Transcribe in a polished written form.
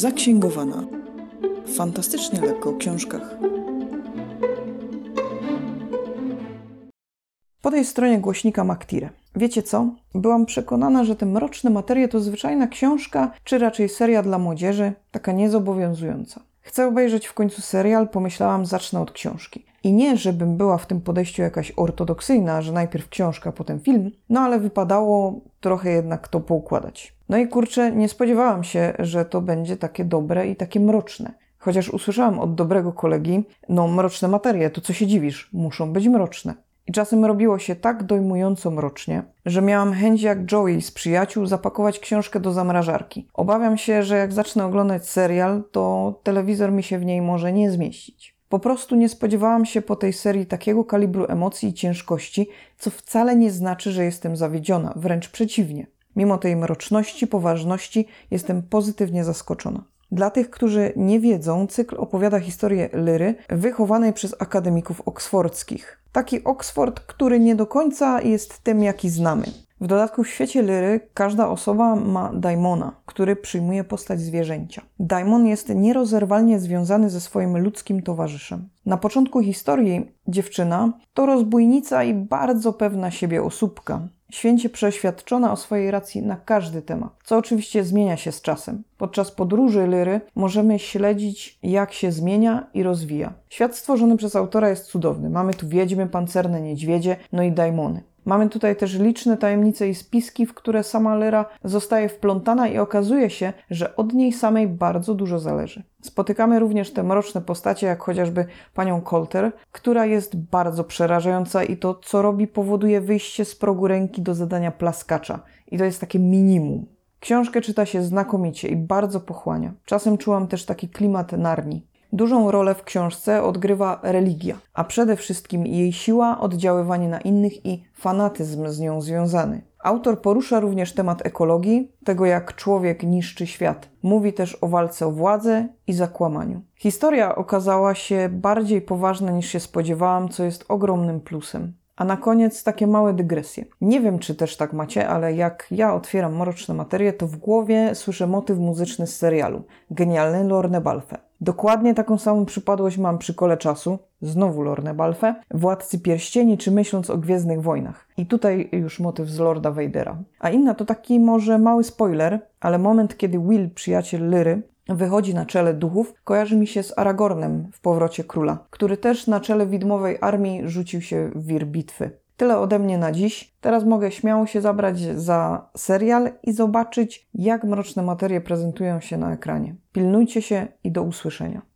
zaksięgowana. Fantastycznie lekko o książkach. Po tej stronie głośnika Mac-Tire. Wiecie co? Byłam przekonana, że te mroczne materie to zwyczajna książka, czy raczej seria dla młodzieży, taka niezobowiązująca. Chcę obejrzeć w końcu serial, pomyślałam, zacznę od książki. I nie, żebym była w tym podejściu jakaś ortodoksyjna, że najpierw książka, potem film, no ale wypadało trochę jednak to poukładać. No i kurczę, nie spodziewałam się, że to będzie takie dobre i takie mroczne. Chociaż usłyszałam od dobrego kolegi, no mroczne materie, to co się dziwisz, muszą być mroczne. I czasem robiło się tak dojmująco mrocznie, że miałam chęć jak Joey z Przyjaciół zapakować książkę do zamrażarki. Obawiam się, że jak zacznę oglądać serial, to telewizor mi się w niej może nie zmieścić. Po prostu nie spodziewałam się po tej serii takiego kalibru emocji i ciężkości, co wcale nie znaczy, że jestem zawiedziona, wręcz przeciwnie. Mimo tej mroczności, poważności jestem pozytywnie zaskoczona. Dla tych, którzy nie wiedzą, cykl opowiada historię Lyry wychowanej przez akademików oksfordzkich. Taki Oxford, który nie do końca jest tym, jaki znamy. W dodatku w świecie Lyry każda osoba ma Daimona, który przyjmuje postać zwierzęcia. Daimon jest nierozerwalnie związany ze swoim ludzkim towarzyszem. Na początku historii dziewczyna to rozbójnica i bardzo pewna siebie osóbka. Święcie przeświadczona o swojej racji na każdy temat, co oczywiście zmienia się z czasem. Podczas podróży Lyry możemy śledzić, jak się zmienia i rozwija. Świat stworzony przez autora jest cudowny. Mamy tu wiedźmy, pancerne niedźwiedzie, no i daimony. Mamy tutaj też liczne tajemnice i spiski, w które sama Lyra zostaje wplątana i okazuje się, że od niej samej bardzo dużo zależy. Spotykamy również te mroczne postacie, jak chociażby panią Coulter, która jest bardzo przerażająca i to, co robi, powoduje wyjście z progu ręki do zadania plaskacza. I to jest takie minimum. Książkę czyta się znakomicie i bardzo pochłania. Czasem czułam też taki klimat Narni. Dużą rolę w książce odgrywa religia, a przede wszystkim jej siła, oddziaływanie na innych i fanatyzm z nią związany. Autor porusza również temat ekologii, tego jak człowiek niszczy świat. Mówi też o walce o władzę i zakłamaniu. Historia okazała się bardziej poważna niż się spodziewałam, co jest ogromnym plusem. A na koniec takie małe dygresje. Nie wiem, czy też tak macie, ale jak ja otwieram mroczne materie, to w głowie słyszę motyw muzyczny z serialu. Genialny Lorne Balfe. Dokładnie taką samą przypadłość mam przy Kole czasu, znowu Lorne Balfe, Władcy pierścieni czy myśląc o Gwiezdnych wojnach. I tutaj już motyw z Lorda Vadera. A inna to taki może mały spoiler, ale moment, kiedy Will, przyjaciel Lyry, wychodzi na czele duchów, kojarzy mi się z Aragornem w Powrocie króla, który też na czele widmowej armii rzucił się w wir bitwy. Tyle ode mnie na dziś. Teraz mogę śmiało się zabrać za serial i zobaczyć, jak mroczne materie prezentują się na ekranie. Pilnujcie się i do usłyszenia.